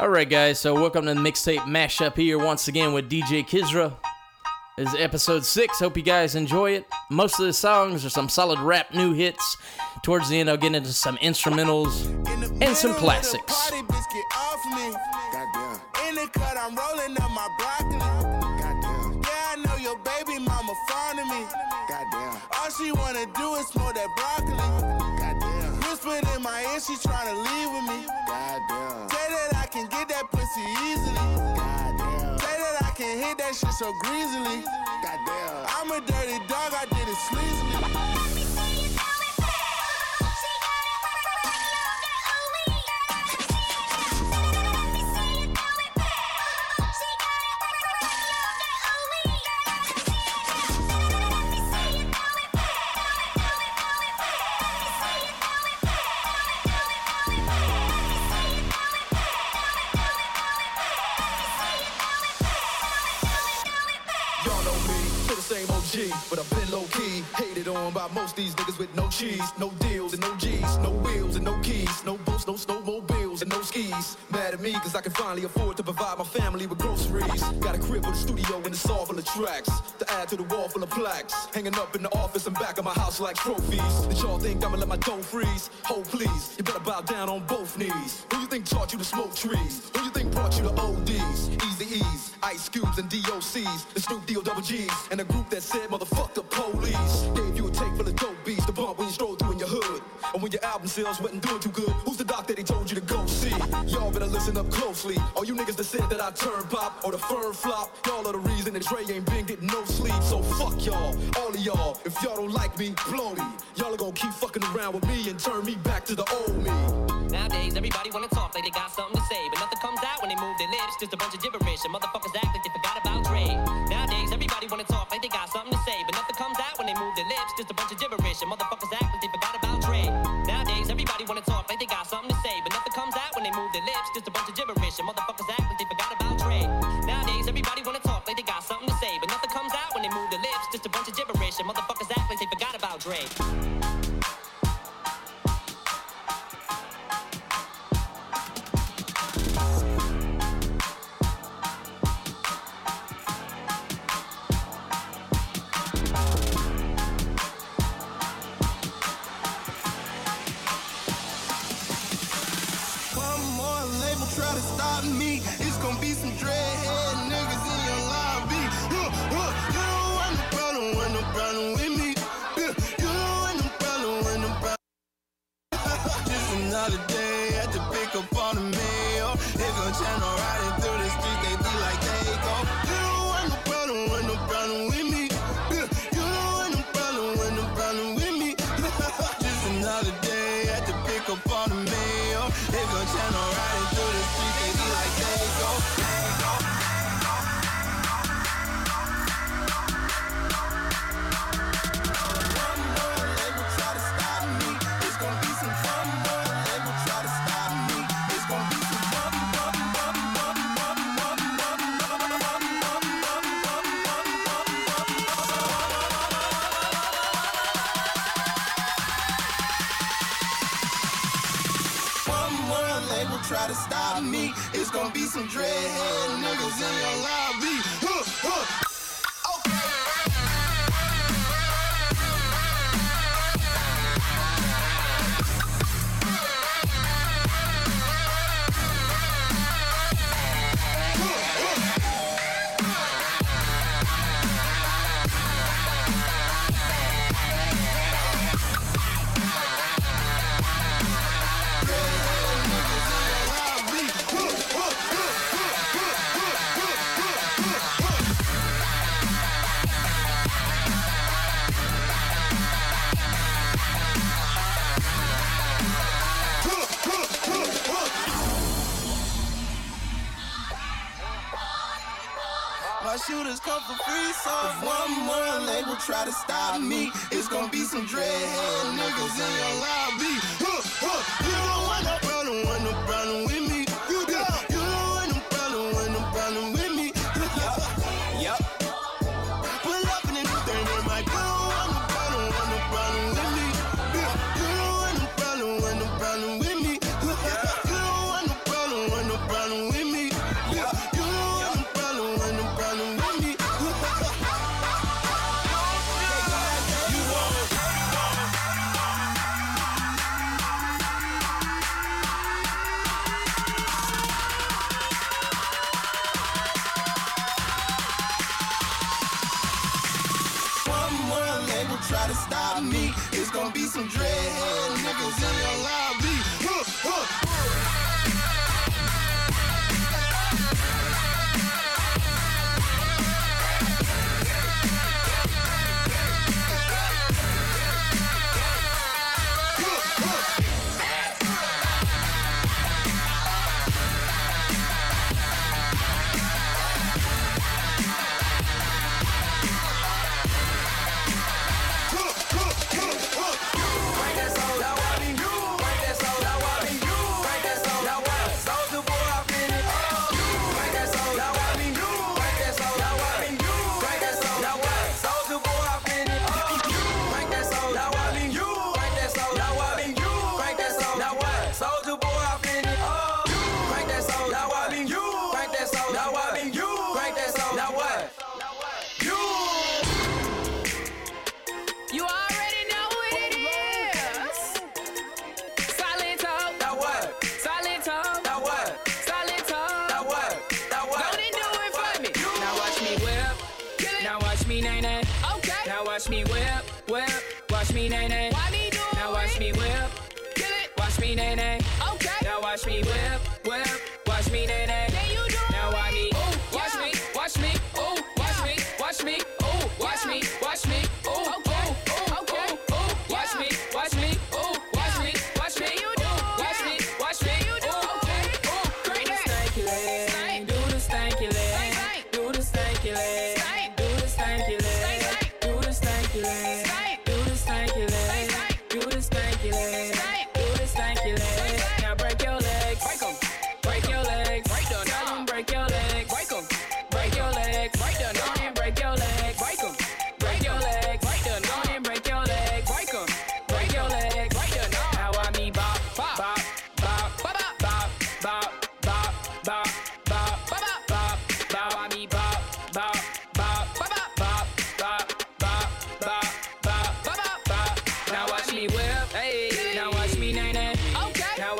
Alright guys, so welcome to the Mixtape Mashup here once again with DJ Kizra. This is episode 6, hope you guys enjoy it. Most of the songs are some solid rap new hits. Towards the end I'll get into some instrumentals and some classics. All she wanna do is smoke that broccoli. Whispered in my ear, she tryna leave with me. Say that I can get that pussy easily. Say that I can hit that shit so greasily. I'm a dirty dog, I did it sleazily. But I've been low-key, hated on by most these niggas with no cheese, no deals and no G's, no wheels and no keys, no boats, no snowmobiles and no skis. Mad at me cause I can finally afford to provide my family with groceries. Got a crib with a studio and a saw full of tracks to add to the wall full of plaques, hanging up in the office and back of my house like trophies. Did y'all think I'ma let my dough freeze? Oh please, you better bow down on both knees. Who you think taught you to smoke trees? Who you think brought you to ODs? Eazy-E's, Ice Cubes and DOC's, the Snoop D-O-double-G's, and a group that said motherfuck the police. Gave you a take full of dope beats to bump when you stroll through in your hood, and when your album sales wasn't doing too good. Who's the doctor they told you to go see? Y'all better listen up closely. All you niggas that said that I turn pop or the firm flop, y'all are the reason that Dre ain't been getting no sleep. So fuck y'all, all of y'all. If y'all don't like me, blow me. Y'all are gonna keep fucking around with me and turn me back to the old me. Nowadays everybody wanna talk like they got something to say, but nothing comes out when they move their lips. Just a bunch of gibberish and motherfuckers act like they forgot about Dre. Nowadays everybody wanna talk like they got something to say, but nothing comes out when they move their lips. Just a bunch of gibberish and motherfuckers act like they forgot about Dre. Nowadays everybody wanna talk like they got something to say, but nothing comes out when they move their lips. Just a bunch of gibberish and motherfuckers act like they forgot about Dre. Nowadays everybody wanna talk like they got something to say, but nothing comes out when they move their lips. Just a bunch of gibberish and motherfuckers act like they forgot about Dre. Try to stop me, it's gonna be some dreadhead niggas in your lobby. You don't want no problem, want no problem with me. You don't want no problem, want no problem with me. Yup. Pull up in the new thing, they might go. Want no problem with me. You don't want no problem, want no problem with me. You don't want no problem, want no problem with me. Watch me whip, whip. Watch me nay nay. Why me do it? Now watch me whip. Get it? Watch me nay nay. Okay. Now watch me whip, whip. Watch me nay nay. Now you do it. Now why me? Ooh, watch me, watch me. Ooh, watch me, watch me. Ooh, watch me, watch me. Ooh, okay, ooh, okay, ooh. Watch me, watch me. Ooh, watch me, watch me. You do it. Watch me, watch me. You do it. Okay, ooh, great. Do the stanky leg. Do the stanky leg. Do the stanky leg.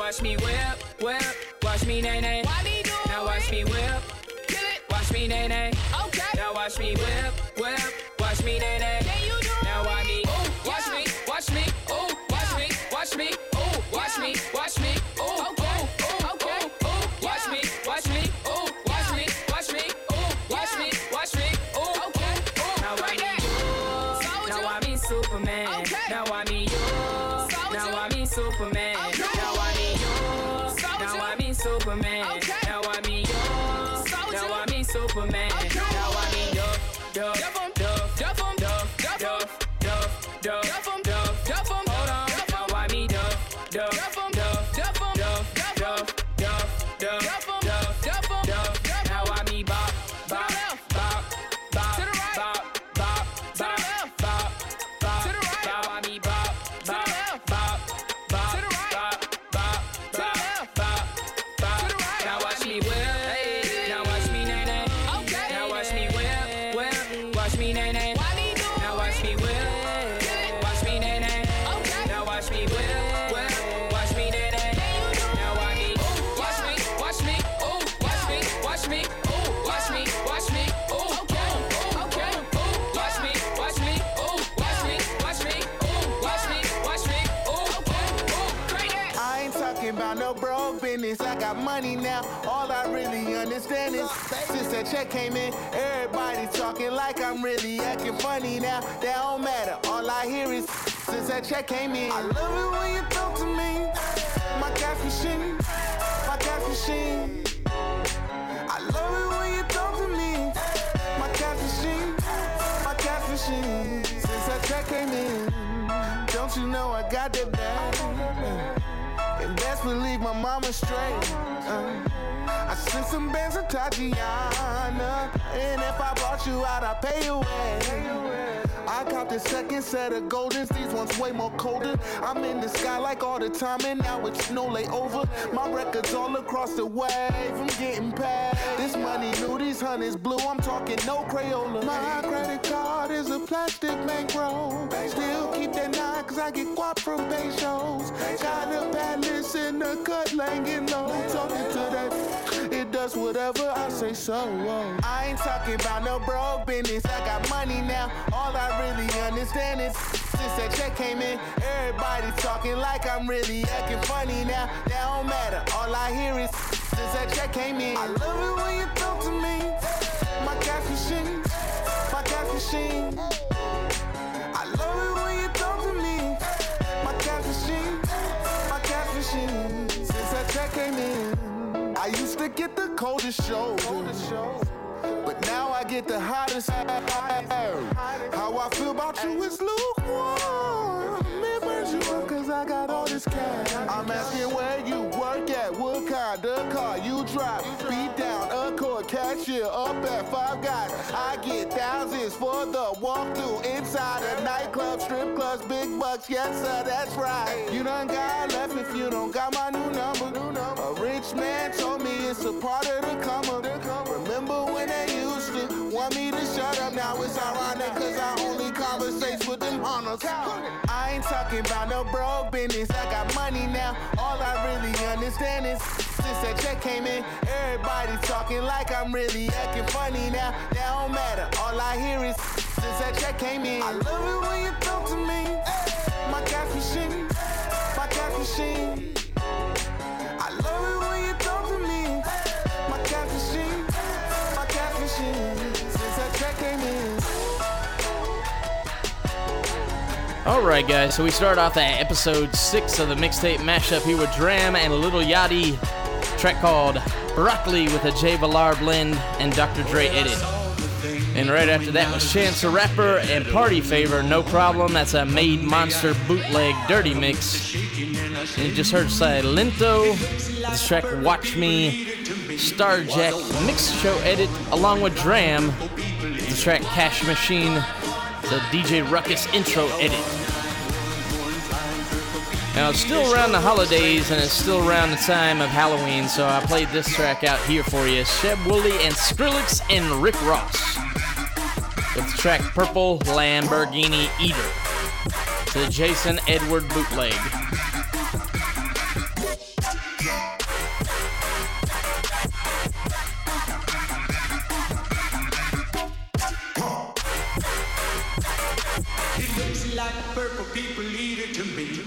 Watch me whip, whip, watch me nay nay. Then you do it. Now why me? Ooh, watch me, watch me. Ooh, watch me, watch me. Ooh, watch me, watch me. Ooh, okay, ooh, okay, ooh. Watch me, watch me. Ooh, watch me, watch me. Ooh, watch me, watch me. Ooh, okay, ooh. Now why me? Now why me Superman? Now why me? Now why me Superman? Now why me? Now why me Superman? Now why me? Now why me Superman? Now why me? Duff, duff, duff, duff, duff, duff, duff, duff, duff, duff, duff, hold on, now why me duff, duff, duff, duff, duff, duff, duff, duff, duff, duff, duff, duff, now why me bop, bop, bop, bop, to the right, bop, bop, bop, bop, bop, to the right, now why me bop, bop, bop, bop, to the right, bop, bop, bop, bop, bop, to the right, now watch me whip. I got money now, all I really understand is since that check came in, everybody talking like I'm really acting funny now. That don't matter, all I hear is since that check came in. I love it when you talk to me, my coffee machine, my coffee machine. I love it when you talk to me, my coffee machine, my coffee machine. Since that check came in, don't you know I got that bag? And best believe my mama straight. I sent some bands to Tatiana, and if I brought you out, I pay you away. I caught the second set of goldens, these ones way more colder. I'm in the sky like all the time, and now it's snow layover. My records all across the wave, I'm getting paid. This money new, these hunnids blue, I'm talking no Crayola. My credit card is a plastic bankroll. Still keep that nine, cause I get guap from bank shows. Got a palace in the cut, langin' low. Talking to that, it does whatever I say so. I ain't talking about no broke business, I got money now, all I really understand it. Since that check came in, everybody talking like I'm really acting funny now. That don't matter, all I hear is since that check came in. I love it when you talk to me, my coffee machine, my coffee machine. I love it when you talk to me, my coffee machine, my coffee machine. Since that check came in, I used to get the coldest show, but now I get the hottest air. How I feel about you is lukewarm. It burns you up cause I got all this cash. I'm asking where you work at, what kind of car you drive. Beat down a court cashier up at Five Guys. I get thousands for the walkthrough inside a nightclub, strip clubs, big bucks, yes sir, that's right. You done got left if you don't got my new number. A rich man told me it's a part of the comer. Remember when they used to want me to shut up, now it's ironic cause I only conversates with them honors. I ain't talking about no broke business, I got money now, all I really understand is since that check came in, everybody talking like I'm really acting funny now. That don't matter, all I hear is Since that check came in, I love it when you talk to me. My cash machine, my cash machine. I love it when you talk to me. My cash machine, my cash machine. Since that check came in. All right, guys. So we start off at episode 6 of the Mixtape Mashup here with Dram and Lil Yachty. Track called Broccoli with a Jay Valar blend and Dr. Dre edit. And right after that was Chance the Rapper and Party Favor, No Problem. That's a Made Monster bootleg dirty mix. And you just heard Silento, this track Watch Me, Starjack mix show edit, along with Dram, the track Cash Machine, the DJ Ruckus intro edit. Now, it's still around the holidays, and it's still around the time of Halloween, so I played this track out here for you. Sheb Woolley and Skrillex and Rick Ross with the track Purple Lamborghini Eater, the Jason Edward bootleg. It looks like purple people eat it to me.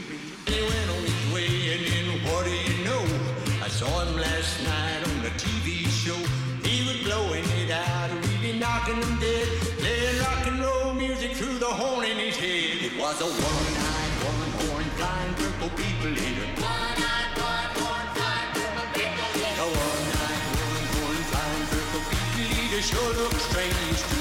Saw him last night on a TV show. He was blowing it out, really knocking him dead. Playing rock and roll music through the horn in his head. It was a one-eyed, one-horn, flying purple people eater. One-eyed, one-horn, flying purple people eater. The one-eyed, one-horn, flying purple people eater sure looks strange to me.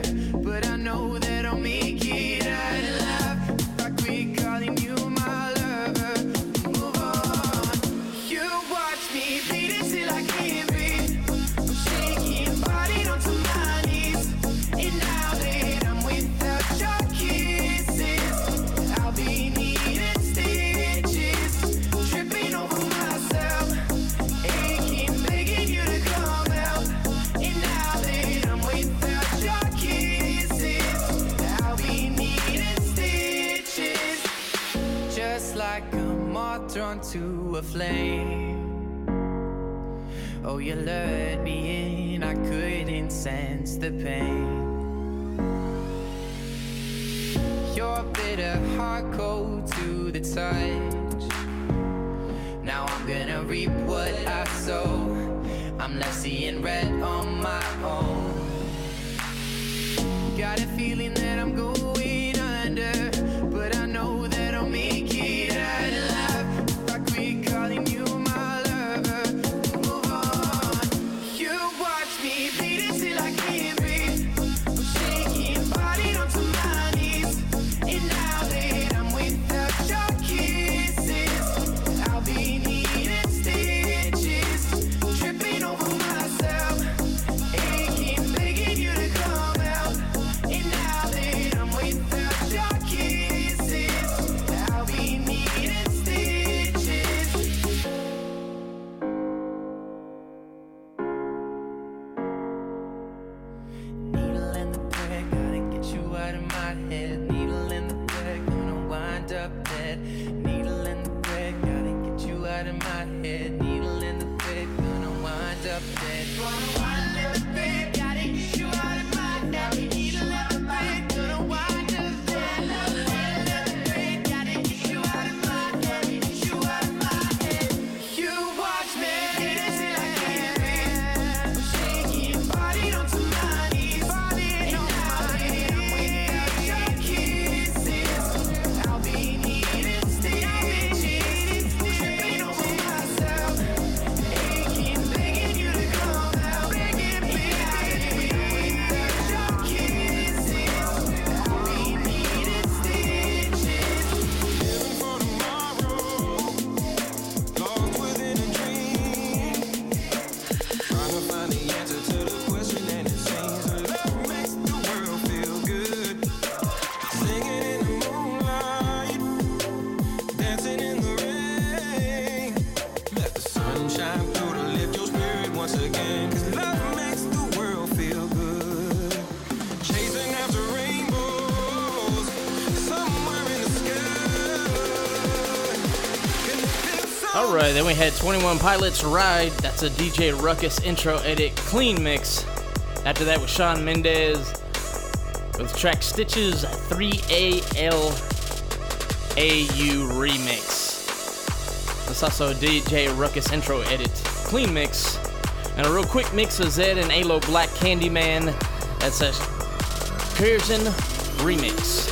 but I know that I'll make it out alive. If I quit calling you my lover, onto a flame. Oh, you lured me in, I couldn't sense the pain. Your bitter heart cold to the touch. Now I'm gonna reap what I sow. I'm left seeing red on my own. Got a feeling that I'm going under, but I know that I'll make it out alive. If I quit calling you my lover, move on. You watch me bleed until I can't breathe. I'm shaking, body onto my knees. And now that I'm without your kisses, I'll be needing stitches. Tripping over myself, aching, begging you to come out. And now that I'm without your kisses, I'll be needing stitches. Needle and the thread, gotta get you out of my head. Needle and the thread, gonna wind up dead. Needle and the thread, gotta get you out of my head. Needle and the thread, gonna wind up dead. Gonna wind up dead, gotta get you out of my head. Needle and the thread, gonna wind up dead. Needle and the thread, gotta get you out of my head. Get you out of my head. You watch me bleed until I can't breathe. I'm shaking, body onto my knees. And now that I'm without your kisses, I'll be needing stitches. Tripping over myself, aching, begging you to come out. Begging, begging, without your kisses, I'll be needing stitches. Living for tomorrow, lost within a dream. Trying to find the answer to the question, and it seems her love makes the world feel good. Singing in the moonlight, dancing in the rain. Let the sunshine through to lift your spirit once again. 'Cause love makes the world feel good. Chasing after rainbows, somewhere in the sky. And it feels so All right, then we had 21 Pilots Ride. That's a DJ Ruckus intro edit clean mix. After that was Shawn Mendes with track Stitches 3ALAU remix. That's also a DJ Ruckus intro edit clean mix. And a real quick mix of Zed and Aloe Black Candyman. That's a Pearson remix.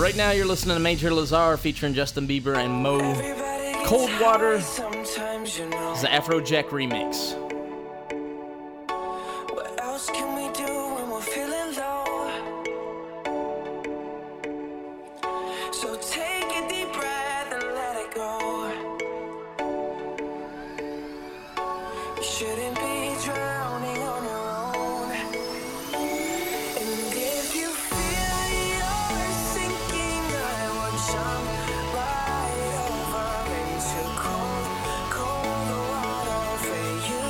Right now you're listening to Major Lazer featuring Justin Bieber and Mo. Everybody Cold hates Water. how sometimes you know. It's the Afrojack remix. What else can we do when we're feeling low? So take a deep breath and let it go. You shouldn't be drowning on your own. And if you feel you're sinking, I will jump right over into cold, cold water for you.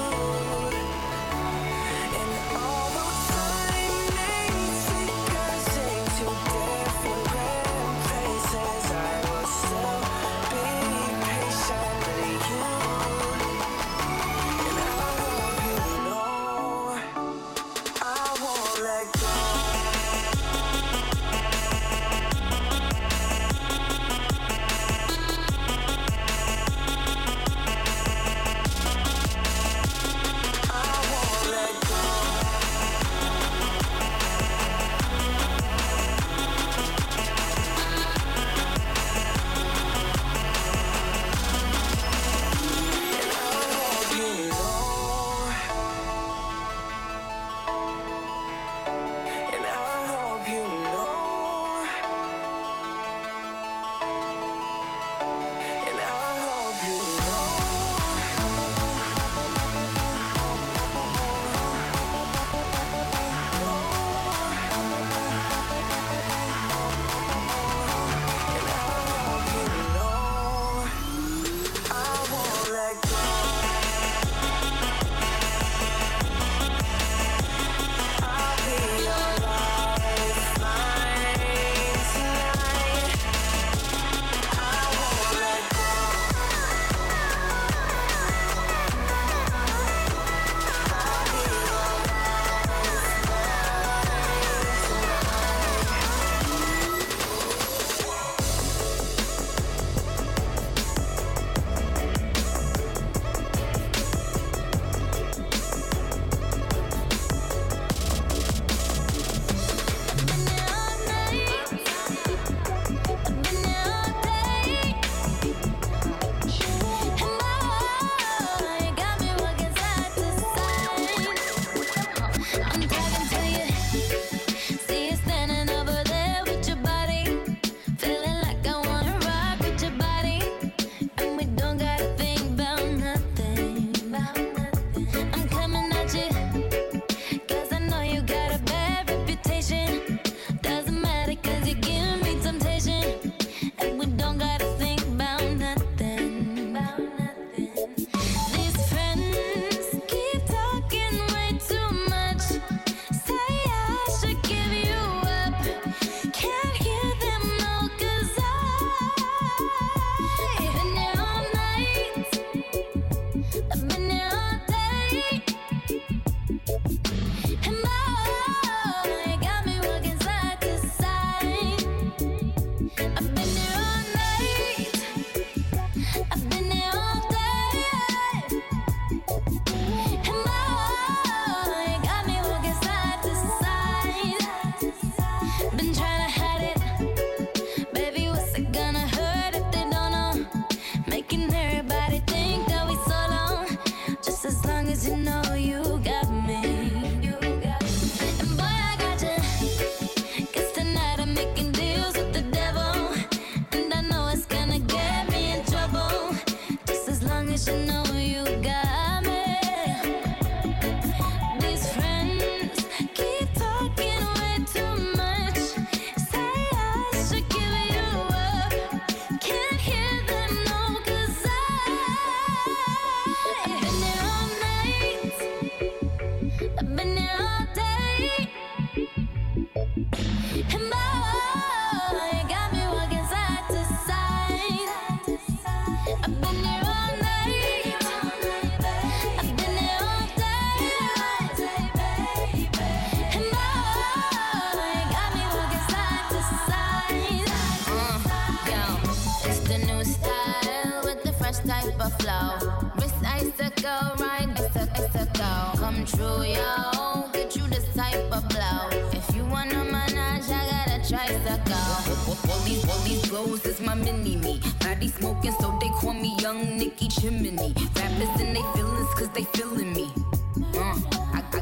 control yo. Get you this type of blow. If you wanna manage, I gotta try suck out. All these bros is my mini-me. Body smoking, so they call me Young Nicky Chimney. Rappers and they feelings, cause they feeling me.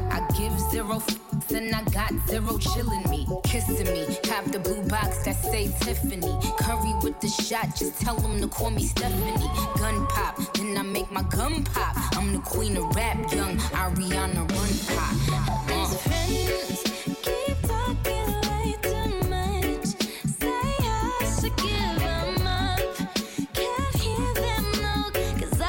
I give zero f***s and I got zero chillin' me. Kissing me, cop the blue box that say Tiffany. Curry with the shot, just tell them to call me Stephanie. Gun pop, then I make my gun pop. I'm the queen of rap, young Ariana Run Pop. Friends, keep talking way too much. Say I should give them up. Can't hear them no, cause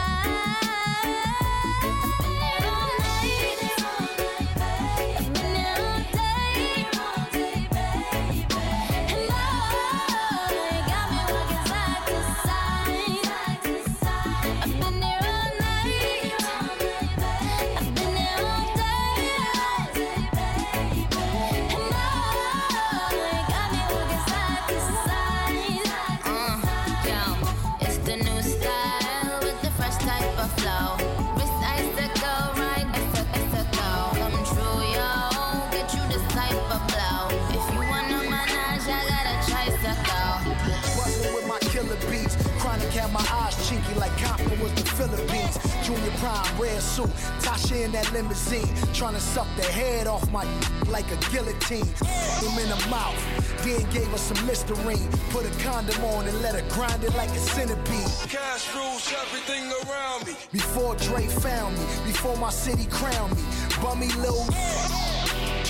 had my eyes cheeky like Compton was the Philippines. Junior Prime, red suit, Tasha in that limousine, trying to suck the head off my like a guillotine. Him in the mouth, then gave her some Listerine. Put a condom on and let her grind it like a centipede. Cash rules everything around me. Before Dre found me, before my city crowned me. Bummy little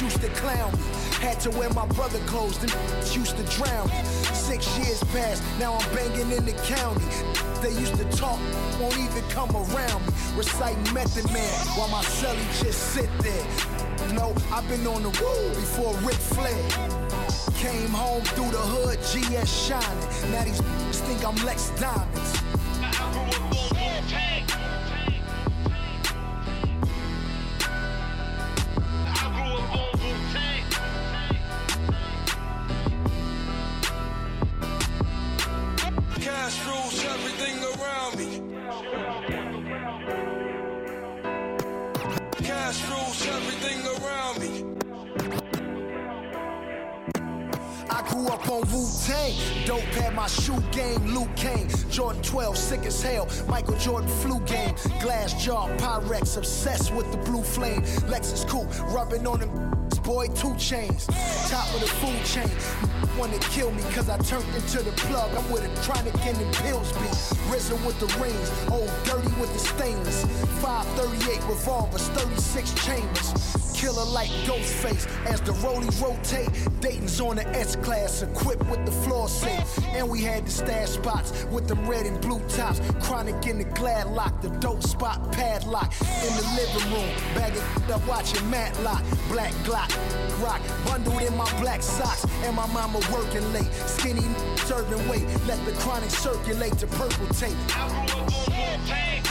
used to clown me. Had to wear my brother clothes, them used to drown me. 6 years passed, now I'm banging in the county. They used to talk, won't even come around me. Reciting Method Man while my celly just sit there. No, I've been on the road before Ric Flair. Came home through the hood, GS shining. Now these think I'm Lex Diamonds. Dope had my shoe game, Luke Kane, Jordan 12, sick as hell, Michael Jordan flu game, glass jar, Pyrex, obsessed with the blue flame, Lexus coupe, rubbing on them, boy, 2 chains, top of the food chain, wanna kill me cause I turned into the plug, I'm with a chronic and the pills be, risen with the rings, old dirty with the stainless, 538 revolvers, 36 chambers. Killer like Ghostface, as the rollies rotate, Dayton's on the S-Class, equipped with the floor safe, and we had the stash spots, with them red and blue tops, chronic in the glad lock, the dope spot padlock, in the living room, bagging up watching Matlock, Black Glock, rock, bundled in my black socks, and my mama working late, skinny serving weight, let the chronic circulate to purple tape. I grew up on more pain.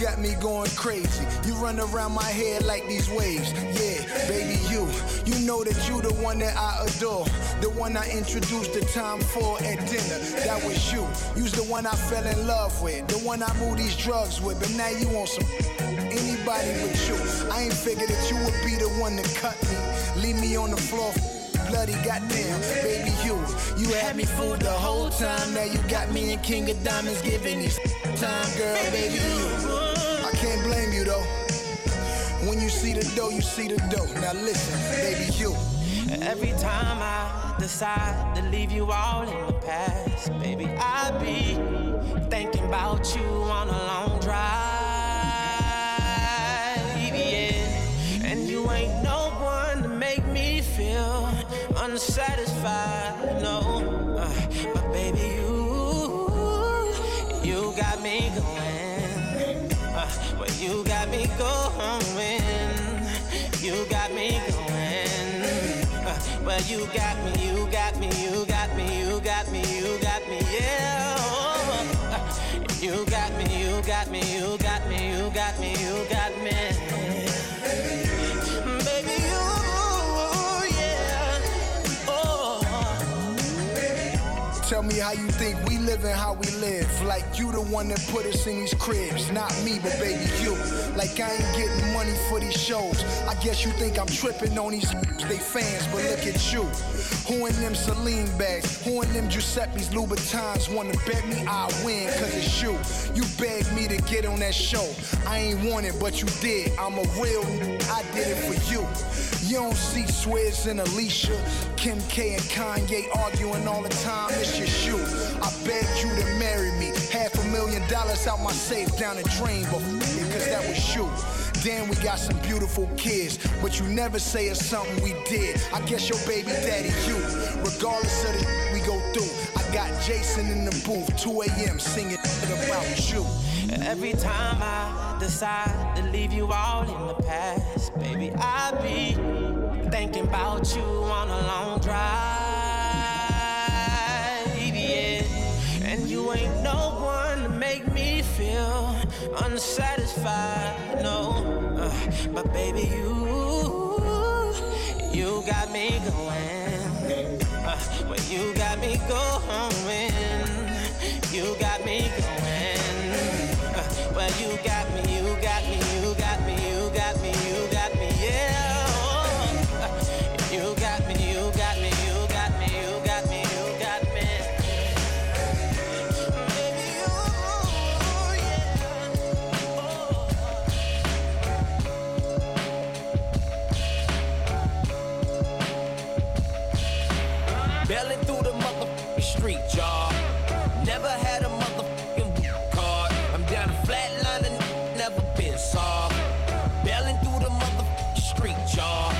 Got me going crazy. You run around my head like these waves. Yeah, baby, you know that you the one that I adore. The one I introduced the time for at dinner. That was you. You's the one I fell in love with. The one I moved these drugs with. But now you want some anybody but you. I ain't figured that you would be the one to cut me. Leave me on the floor. Bloody goddamn, baby, you had me fooled the whole time. Now you got me in King of Diamonds giving these time, girl, baby, I can't blame you though. When you see the dough, you see the dough. Now listen, baby, you. Every time I decide to leave you all in the past, baby, I be thinking about you on a long drive, yeah. And you ain't no one to make me feel unsatisfied, no, but baby, you got me going, well, you got me going, you got me going, well, you got me, you got me, you got me, you got me, you got me, yeah. got me, you got me, you got me, you got me. Baby, you, yeah. Oh. Baby. Tell me how you think we living how we live. Like you the one that put us in these cribs. Not me, but baby, you. Like I ain't getting money for these shows. I guess you think I'm tripping on these they fans, but look at you. Who in them Celine bags? Who in them Giuseppe's Louboutins? Wanna bet me I win, cause it's you. You begged me to get on that show. I ain't want it, but you did. I'm a real, I did it for you. You don't see Swizz and Alicia, Kim K and Kanye arguing all the time. It's just you. I begged you to marry me. $500,000 out my safe down the drain, but because that was you. Damn, we got some beautiful kids, but you never say it's something we did. I guess your baby daddy you, regardless of the we go through. I got Jason in the booth, 2 a.m. singing about you. Every time I decide to leave you all in the past, baby, I be thinking about you on a long drive, yeah. And you ain't no one to make me feel unsatisfied, no, but baby, you got me going, well, you got me going, you got me going, well, you got me, you got me, you got me, you got me, you got me, yeah, you got me, you got me, you got me, you got me, you got me. Belly through the motherfucking street, y'all. Never had a motherfucking card. I'm down a flat line and never been soft. Belly through the motherfucking street, y'all.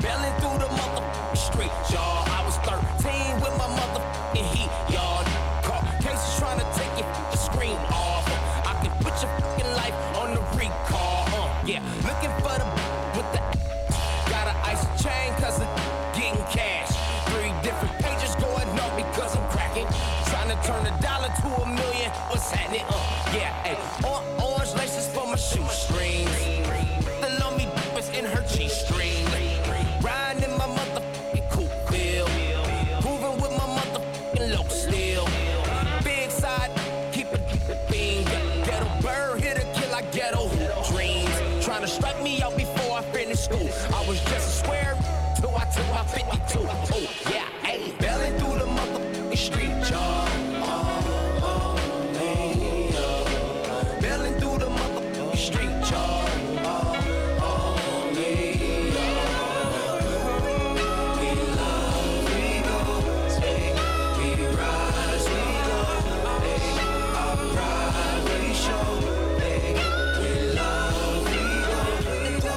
Belly through the motherfucking street, y'all. I was 13 with my motherfucking heat, y'all. Call cases trying to take your screen off. I can put your fucking life on the recall. Yeah, looking for the with the gotta ice a chain cause it's getting cash. 3 different pages going up because I'm cracking. Trying to turn $1 to $1 million. What's happening? Yeah, ayy. Orange laces for my shoestrings. The lonely was in her G-string. Riding in my motherfucking coupe bill. Moving with my motherfucking low still. Big side, keep it being. Ghetto bird, hit a kill, I ghetto dreams. Trying to strike me out before I finish school. I was just a swear. I took my 52. Oh, yeah, ayy. Belly through the motherfucking street, y'all. Belly through the motherfucking street, y'all. We love, we go. Hey, we ride as we go. Hey, our pride we show. Hey, we love, we go.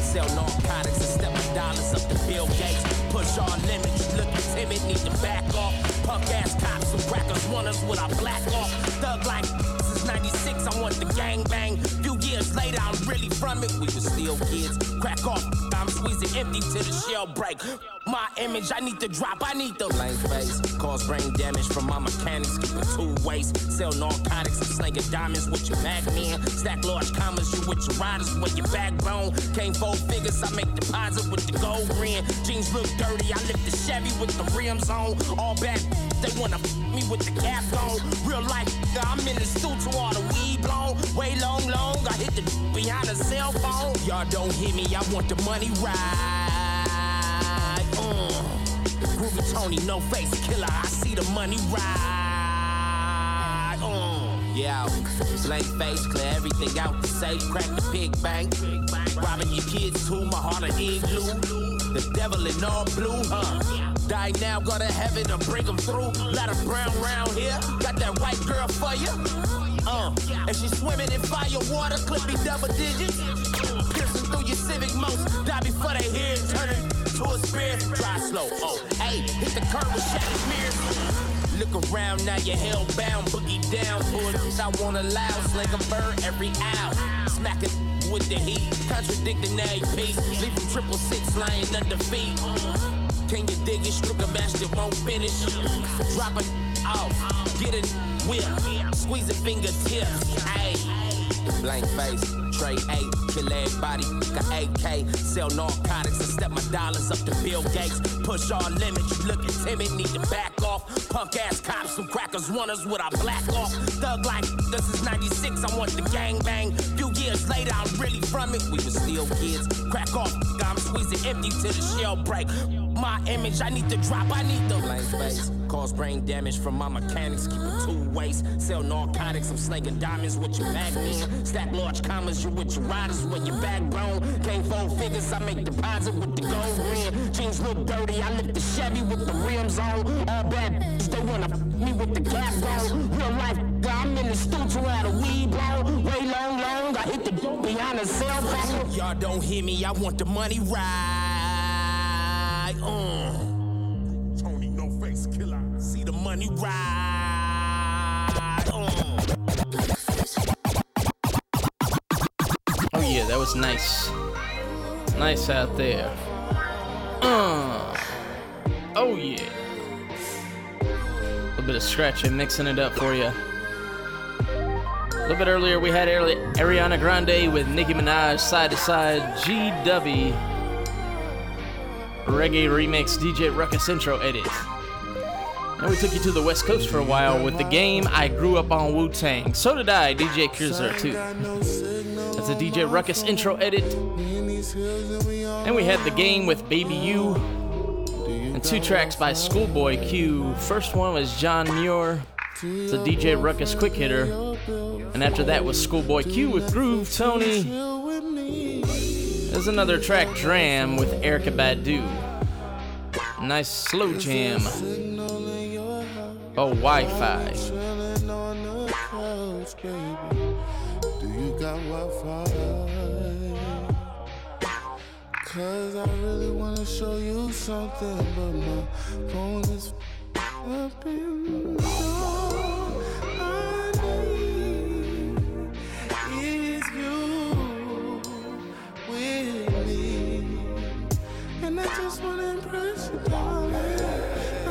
Sell narcotics and step my dollars up to Bill Gates. Push our limits, you looking timid, need to back off. Punk ass cops and crackers want us with our black off. Thug like since 96, I want the gang bang. Few years later, I'm really from it, we were still kids. Crack off, I'm squeezing empty till the shell break. My image, I need to drop, I need the blank face. Cause brain damage from my mechanics, keep it 2 ways. Sell narcotics and slinging diamonds with your back men. Stack large commas, you with your riders with your backbone. Came 4 figures, I make deposit with the gold ring. Jeans look dirty, I lift the Chevy with the rims on. All back, they wanna me with the cap on. Real life, I'm in the suit to all the weed blown. Way long, I hit the behind a cell phone. Y'all don't hear me, I want the money right. Groovy Tony, no face killer, I see the money ride on. Yeah, blank face, clear everything out the safe. Crack the big bank, robbing your kids too, my heart an igloo. The devil in all blue, huh? Die now, go to heaven to bring them through. Lot of brown round here, got that white girl for you. And she's swimming in fire water, could be double digits. Piercing through your civic most, die before they hear it, turning to a spirit. Try slow, hey, hit the curb with shattered mirrors. Look around, now you're hellbound, boogie down. For it, I want a loud, sling a bird every hour. Smack it with the heat, contradicting that piece. Leave him 666, lying under feet. Can you dig it? Strip a match that won't finish. Drop it off, get it whip, squeeze a fingertips, ayy. Blank face, Trey A, kill everybody, got AK, sell narcotics, I step my dollars up to Bill Gates. Push all limits, you looking timid, need to back off. Punk ass cops, some crackers want us with our black off. Thug like, this is 96, I want the gang bang. Few years later, I'm really from it, we were still kids. Crack off, I'm squeezing empty till the shell break. My image, I need to drop, I need the blank face. Cause brain damage from my mechanics, keep it two ways. Sell narcotics, I'm slinging diamonds with your magnets. Stack large commas, you with your riders, with your backbone. Can't fold figures, I make deposit with the gold rim. Jeans look dirty, I lift the Chevy with the rims on. All bad they wanna me with the cap on. Real life, I'm in the studio out of weed blown. Way long, I hit the dope behind the cell phone. Y'all don't hear me, I want the money right. Tony, no face killer. See the money right. Oh yeah, that was nice. Nice out there. Oh yeah. A little bit of scratching, mixing it up for you. A little bit earlier we had Ariana Grande with Nicki Minaj, Side to Side, GW. Reggae remix, DJ Ruckus intro edit. And we took you to the West Coast for a while with the game I Grew Up On Wu-Tang. So did I, DJ Kizra too. That's a DJ Ruckus intro edit. And we had the game with Baby U. And two tracks by Schoolboy Q. First one was John Muir, the DJ Ruckus quick hitter. And after that was Schoolboy Q with Groove Tony. There's another track, Dram with Erykah Badu. Nice slow jam. Oh, Wi-Fi. Cause I really wanna show you something, but my phone is up in the door. I need is you with me, and I just wanna impress you, darling. I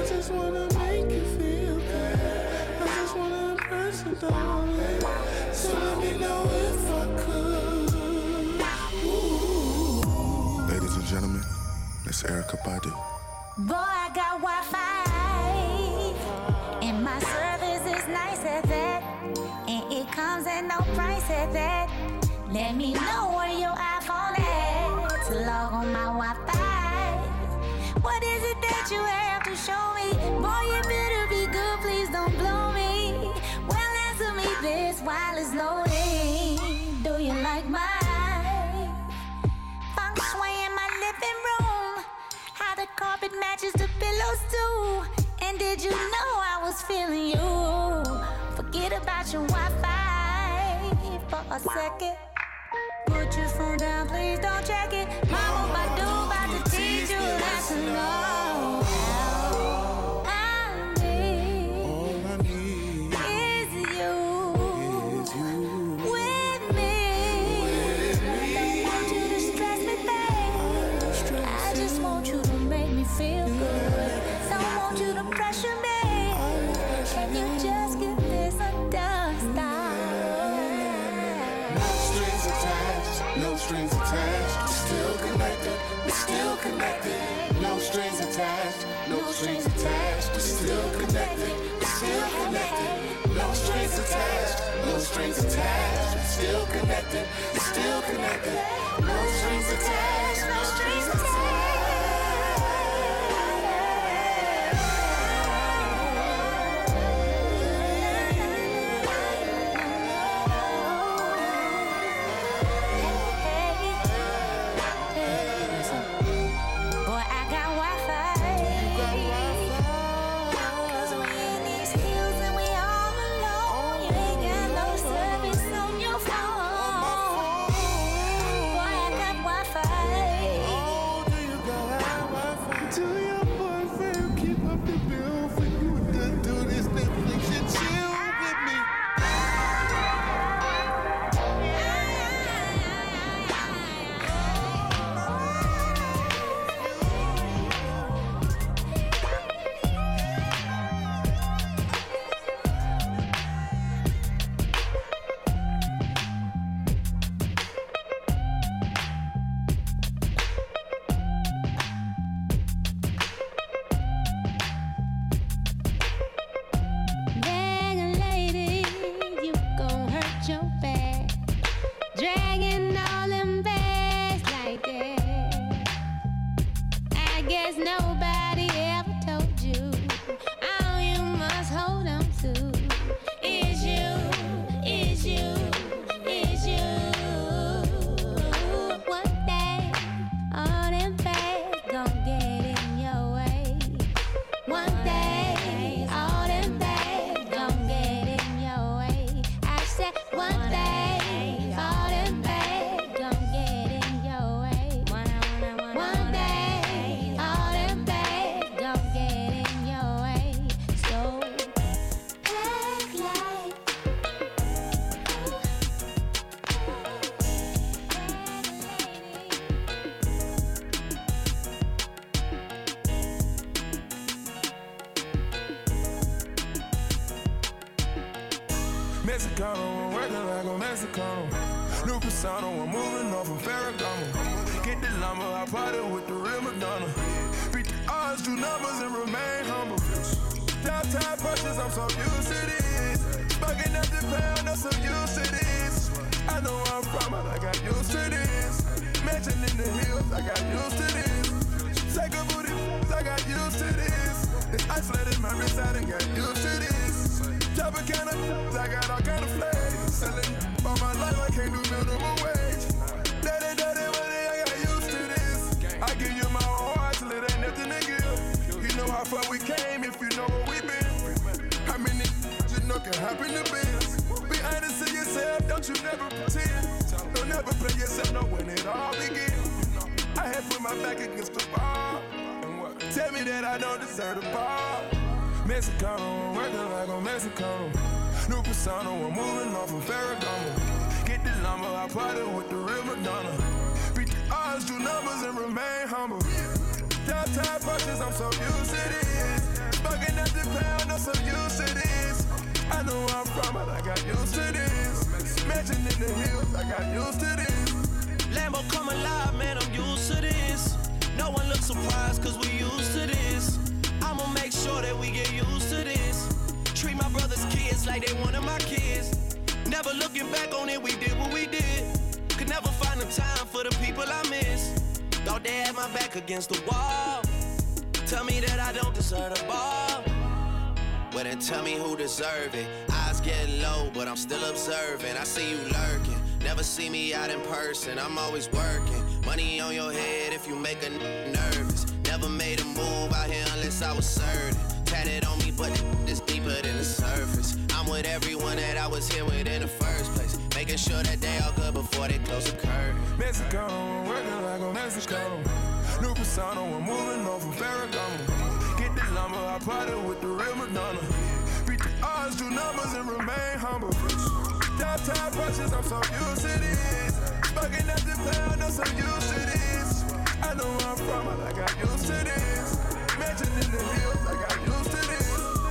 just wanna make you feel good. I just wanna impress you, darling. So let me know if I could. Gentlemen, Miss Erykah Badu. Boy, I got Wi-Fi, and my service is nice at that, and it comes at no price at that. Let me know where your iPhone at to log on my Wi-Fi. What is it that you have to show me? Boy, you better be good, please don't blow me. Well, answer me this while it's loading. Do you like my carpet matches the pillows too? And did you know I was feeling you? Forget about your Wi-Fi for a second. Put your phone down, please don't check it. Mama Badu about to teach you a lesson. All I need is you with me. I don't want you to stress me, babe. I just want you to feel good. Don't want you to pressure me. Can you just give this a dust? No strings attached, no strings attached. Still connected, we're still connected. No strings attached, no strings attached. We're still connected, we're still connected. No strings attached, no strings attached. Still connected, we're still connected. No strings attached, no strings attached. I'm always working. Money on your head if you make a nervous. Never made a move out here unless I was certain. Tatted on me, but it's deeper than the surface. I'm with everyone that I was here with in the first place. Making sure that they all good before they close the curtain. Mexico, working like a Mexico. New persona, we're moving on from Ferragamo. Get the lumber, I parted with the real Madonna. Beat the odds, do numbers, and remain humble. Downtown punches, I'm so used to this. Fucking up the pound, I'm so used to this. I know where I'm from, I got used to this. Mansion in the hills, I got used to this.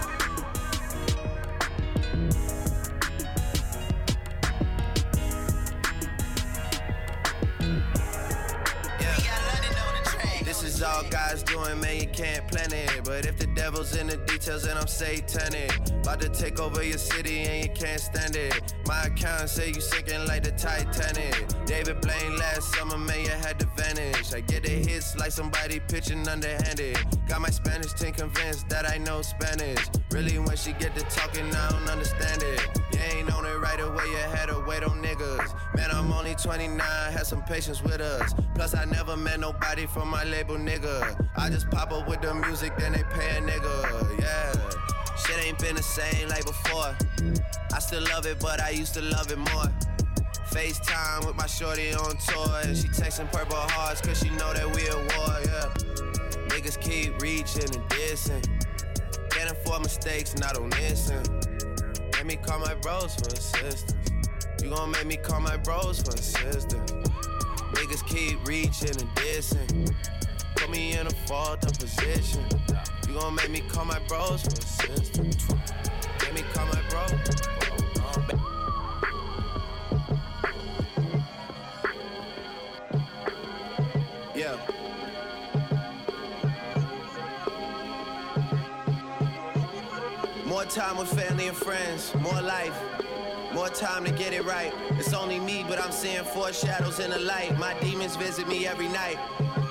This is all God's doing, man, you can't plan it. But if the devil's in the details, then I'm satanic. About to take over your city and you can't stand it. My account say you sinking like the Titanic. David Blaine last summer, man, you had to vanish. I get the hits like somebody pitching underhanded. Got my Spanish team convinced that I know Spanish. Really, when she get to talking, I don't understand it. You ain't on it right away, you had to wait on niggas. Man, I'm only 29, had some patience with us. Plus, I never met nobody from my label, nigga. I just pop up with the music, then they pay a nigga, yeah. Shit ain't been the same like before. I still love it, but I used to love it more. FaceTime with my shorty on tour, and she texting purple hearts, cause she know that we at war, yeah. Niggas keep reaching and dissing. Can't afford mistakes, and I don't listen. Let me call my bros for assistance. You gon' make me call my bros for assistance. Niggas keep reaching and dissing. Put me in a fault of position. You gon' make me call my bros for assistance. Let me call my bros. More time with family and friends, more life, more time to get it right. It's only me, but I'm seeing foreshadows in the light. My demons visit me every night.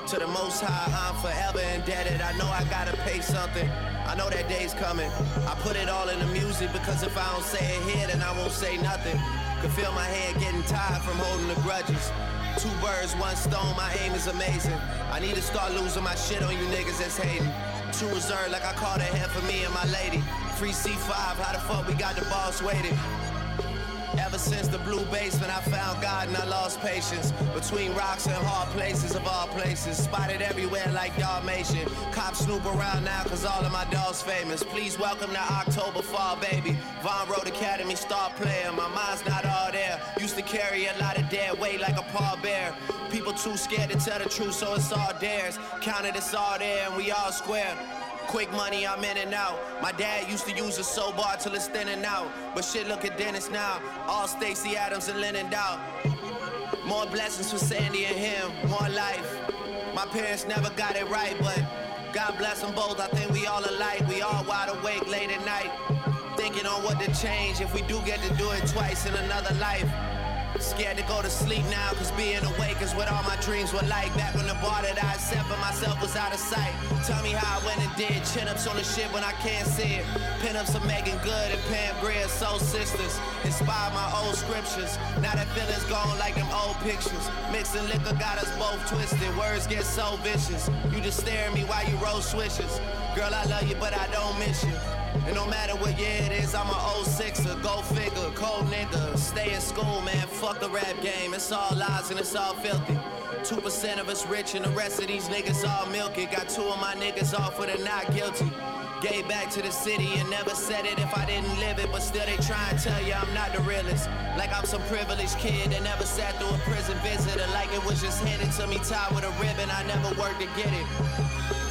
To the Most High, I'm forever indebted. I know I gotta pay something. I know that day's coming. I put it all in the music because if I don't say it here, then I won't say nothing. Could feel my hand getting tired from holding the grudges. Two birds, one stone, my aim is amazing. I need to start losing my shit on you niggas that's hating. Too reserved like I called a hand for me and my lady. Free C5, how the fuck we got the boss waiting? Ever Ever since the blue basement, I found God and I lost patience. Between rocks and hard places of all places. Spotted everywhere like Dalmatian. Cops snoop around now cause all of my dogs famous. Please welcome to October Fall, baby. Von Road Academy star player. My mind's not all there. Used to carry a lot of dead weight like a pallbearer. People too scared to tell the truth, so it's all theirs. Counted, it's all there and we all square. Quick money, I'm in and out. My dad used to use a soap bar till it's thinning out. But shit, look at Dennis now. All Stacey Adams and Lennon Dow. More blessings for Sandy and him, more life. My parents never got it right, but God bless them both. I think we all alike. We all wide awake late at night, thinking on what to change if we do get to do it twice in another life. Scared to go to sleep now, cause being awake is what all my dreams were like. Back when the bar that I set for myself was out of sight. Tell me how I went and did chin-ups on the shit when I can't see it. Pin-ups of Megan Good and Pam Grier, Soul Sisters. Inspired my old scriptures. Now that feeling's gone like them old pictures. Mixing liquor got us both twisted. Words get so vicious. You just stare at me while you roll switches. Girl, I love you, but I don't miss you. And no matter what year it is, I'm an 06er, go figure, cold nigga. Stay in school, man, fuck the rap game. It's all lies and it's all filthy. 2% of us rich and the rest of these niggas all milky. Got two of my niggas off with a not guilty. Gave back to the city and never said it if I didn't live it. But still they try and tell you I'm not the realest. Like I'm some privileged kid that never sat through a prison visit. Or like it was just handed to me tied with a ribbon, I never worked to get it.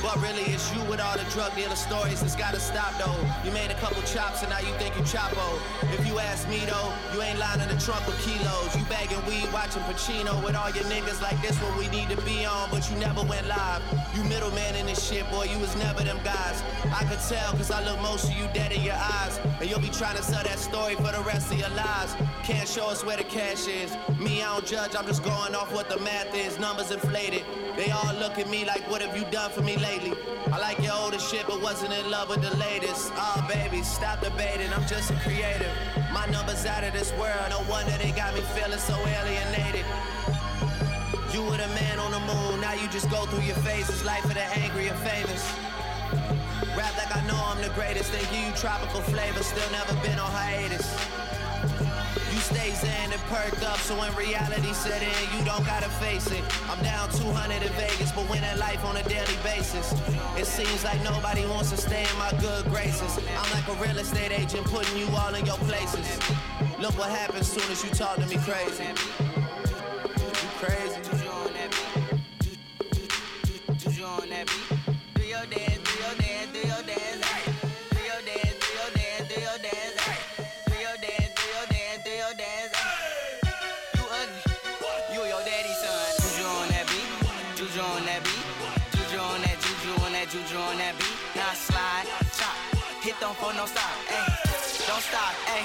But really, it's you with all the drug dealer stories that's gotta stop, though. You made a couple chops and now you think you Chapo. If you ask me, though, you ain't lining the trunk with kilos. You bagging weed, watching Pacino with all your niggas like this what we need to be on, but you never went live. You middleman in this shit, boy, you was never them guys. I could tell, cause I look most of you dead in your eyes. And you'll be trying to sell that story for the rest of your lives. Can't show us where the cash is. Me, I don't judge, I'm just going off what the math is. Numbers inflated. They all look at me like, what have you done for me lately? I like your older shit, but wasn't in love with the latest. Oh, baby, stop debating, I'm just a creative. My number's out of this world, no wonder they got me feeling so alienated. You were the man on the moon, now you just go through your phases. Life of the angry and famous. Rap like I know I'm the greatest, they give you tropical flavor, still never been on hiatus. You stay zen and perked up, so when reality set in, you don't gotta face it. I'm down 200 in Vegas, but winning life on a daily basis. It seems like nobody wants to stay in my good graces. I'm like a real estate agent, putting you all in your places. Look what happens soon as you talk to me crazy. You crazy? Don't fall, no stop, ayy. Don't stop, ayy.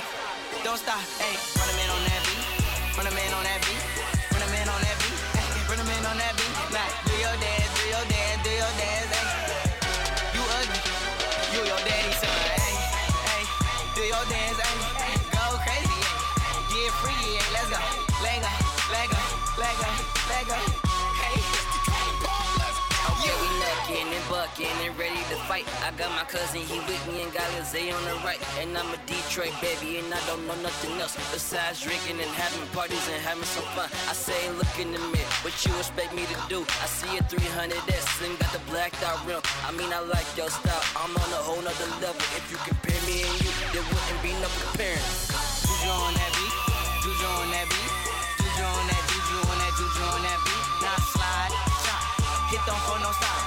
Don't stop, ayy. Run a man on that beat. Run a man on that beat. Run a man on that beat. Ay. Run a man on that beat. Now, do your dance, do your dance, do your dance, ayy. You ugly. You your daddy's son, ayy. Ayy. Do your dance, ayy. Go crazy, ayy. Get free, ayy. Let's go. Leg up, leg up, leg up, leg up. In and bucking and ready to fight. I got my cousin, he with me and got a Zay on the right. And I'm a Detroit baby and I don't know nothing else besides drinking and having parties and having some fun. I say look in the mirror, what you expect me to do? I see a 300S and got the blacked out rim. I mean I like your style, I'm on a whole nother level. If you compare me and you, there wouldn't be no comparing. Juju on that beat, juju on that beat. Juju on that, juju on that, juju on that beat. Now slide, chop, hit them for no stop.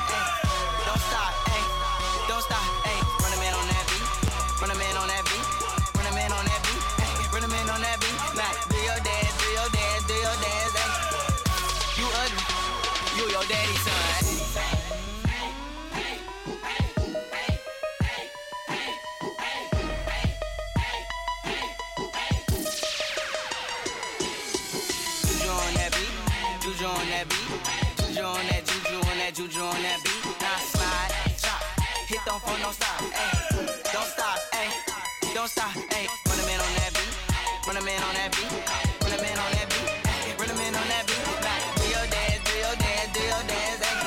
Juju on that beat, now slide, chop, hit don't fall, don't stop, ayy, don't stop, ayy, don't stop, ayy, run a man on that beat, run a man on that beat, run a man on that beat, run a man on that beat, like, do your dance, do your dance, do your dance, ayy,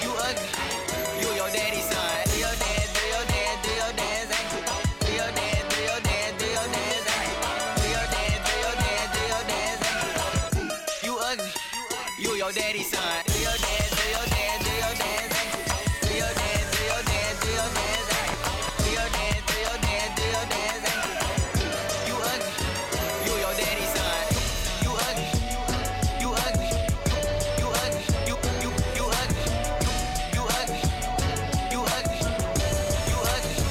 you ugly, you your daddy's son, do your dance, do your dance, do your dance, ayy, do your dance, do your dance, do your dance, ayy, do your dance. your daddy's son. Do your dance, do your dance, do your dance. Do your dance, do your dance, do your dance. Do your dance, do your dance, do your dance. You ugly, you your daddy's son. You ugly, you ugly, you ugly, you ugly, you ugly, you ugly, you ugly,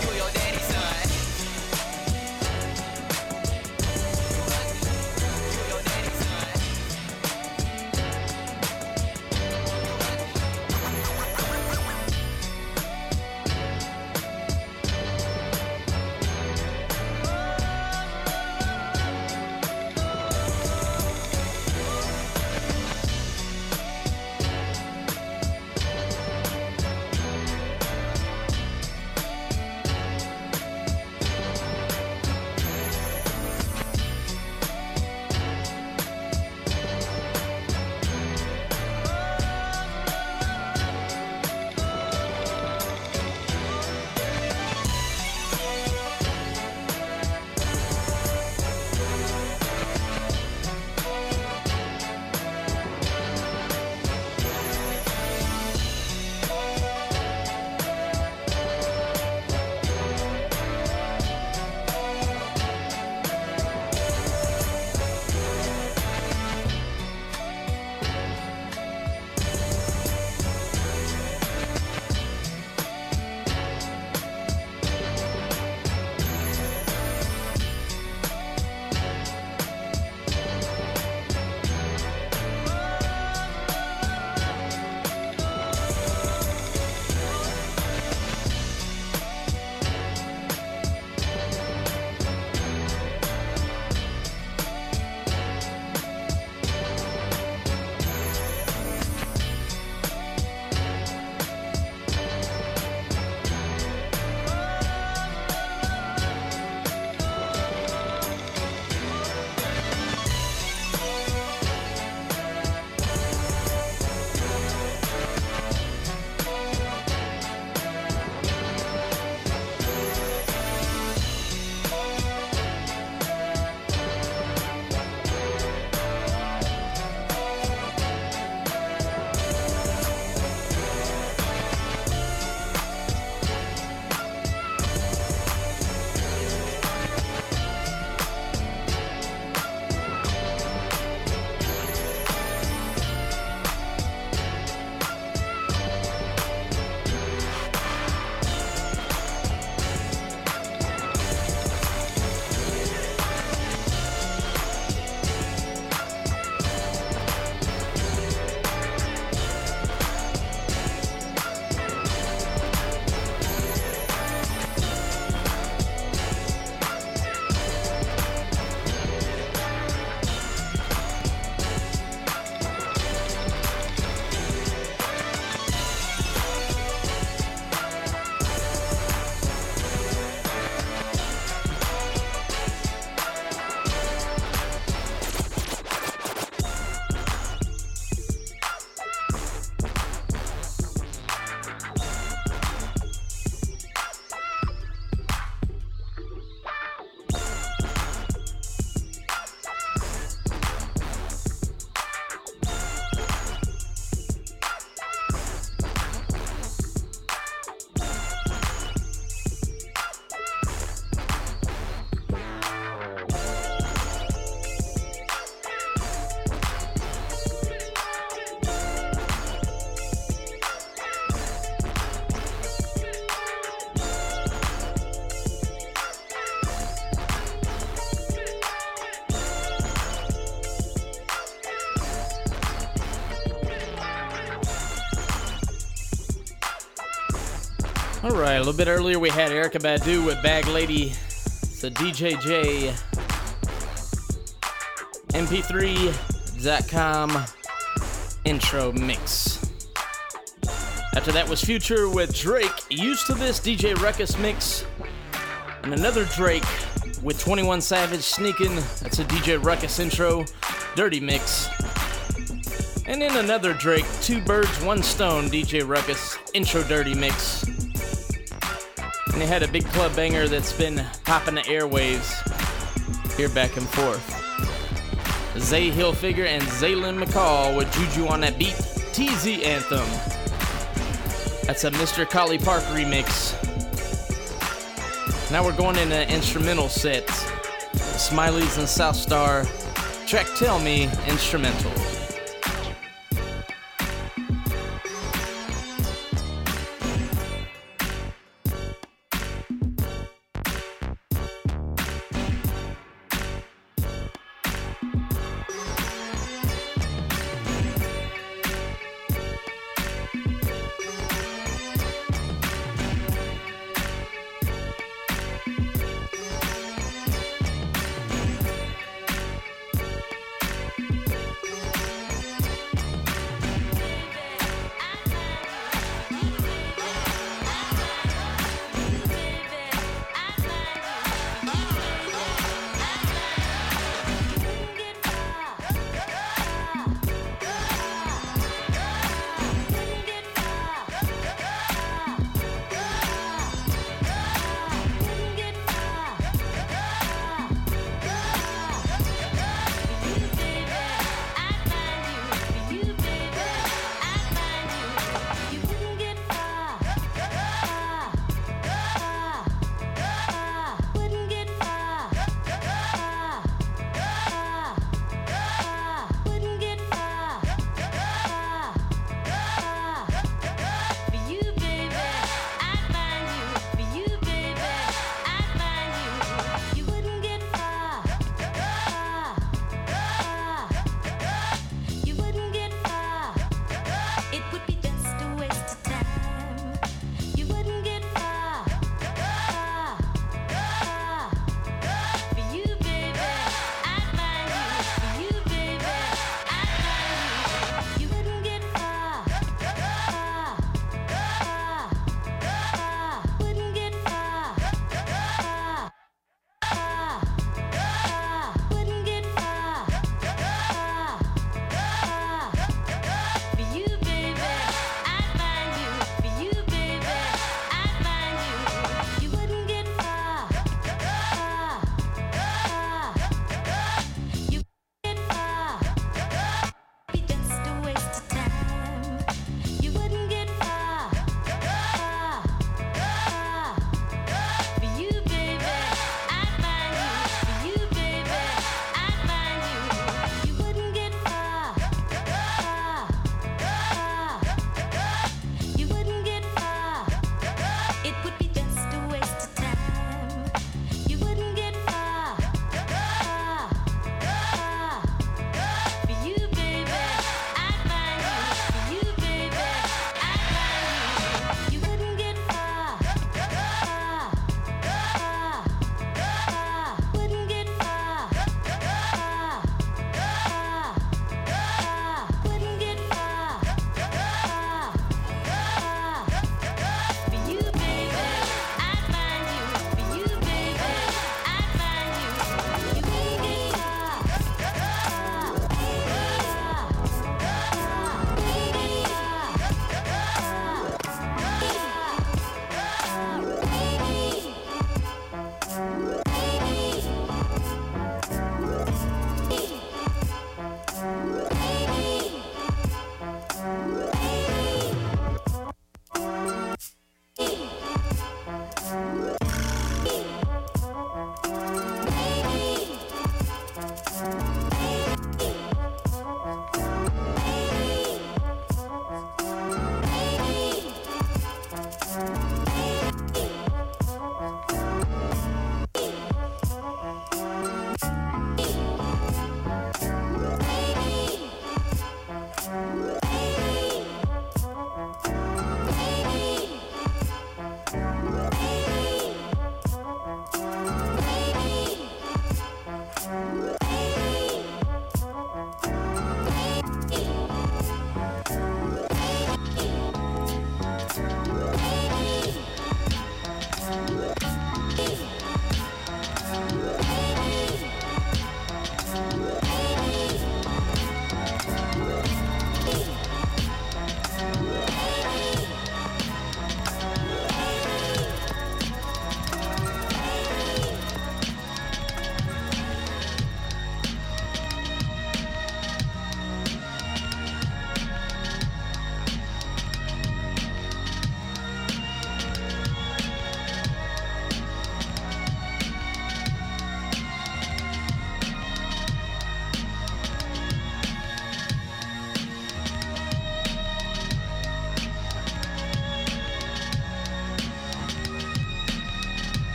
you your daddy's son. You ugly, you your daddy's son. Alright, a little bit earlier we had Erykah Badu with Bag Lady. So DJJ, mp3.com intro mix. After that was Future with Drake, Used to This, DJ Ruckus mix. And another Drake with 21 Savage, Sneakin'. That's a DJ Ruckus intro, dirty mix. And then another Drake, Two Birds, One Stone, DJ Ruckus intro dirty mix. And they had a big club banger that's been popping the airwaves here back and forth. Zay Hilfiger and Zaylin McCall with Juju on that beat, TZ Anthem. That's a Mr. Collie Park remix. Now we're going in an instrumental set. Smiley's and South Star, track Tell Me, instrumental.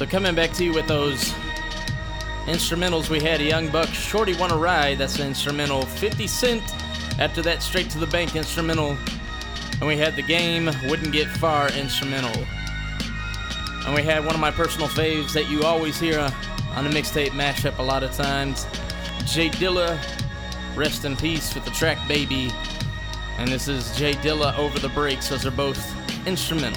So coming back to you with those instrumentals, we had a Young Buck, Shorty Wanna Ride, that's an instrumental. 50 Cent, after that Straight to the Bank instrumental. And we had The Game, Wouldn't Get Far instrumental. And we had one of my personal faves that you always hear on the Mixtape Mashup a lot of times, Jay Dilla, Rest in Peace, with the track Baby. And this is Jay Dilla, Over the Breaks. Those are both instrumentals.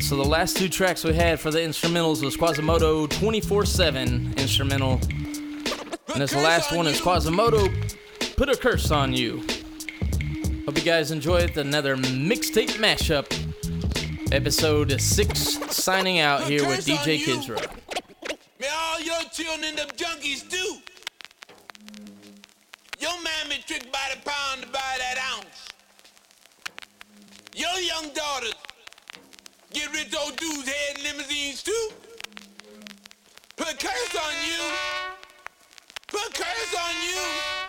So the last two tracks we had for the instrumentals was Quasimoto 24/7 instrumental, and this last one is Quasimoto, Put a Curse on You. Hope you guys enjoyed another Mixtape Mashup, episode 6. Signing out here with DJ Kizra. May all your children end up junkies do. Your man be tricked by the pound to buy that ounce. Your young daughters get rich old dudes head in limousines too. Put a curse on you. Put a curse on you.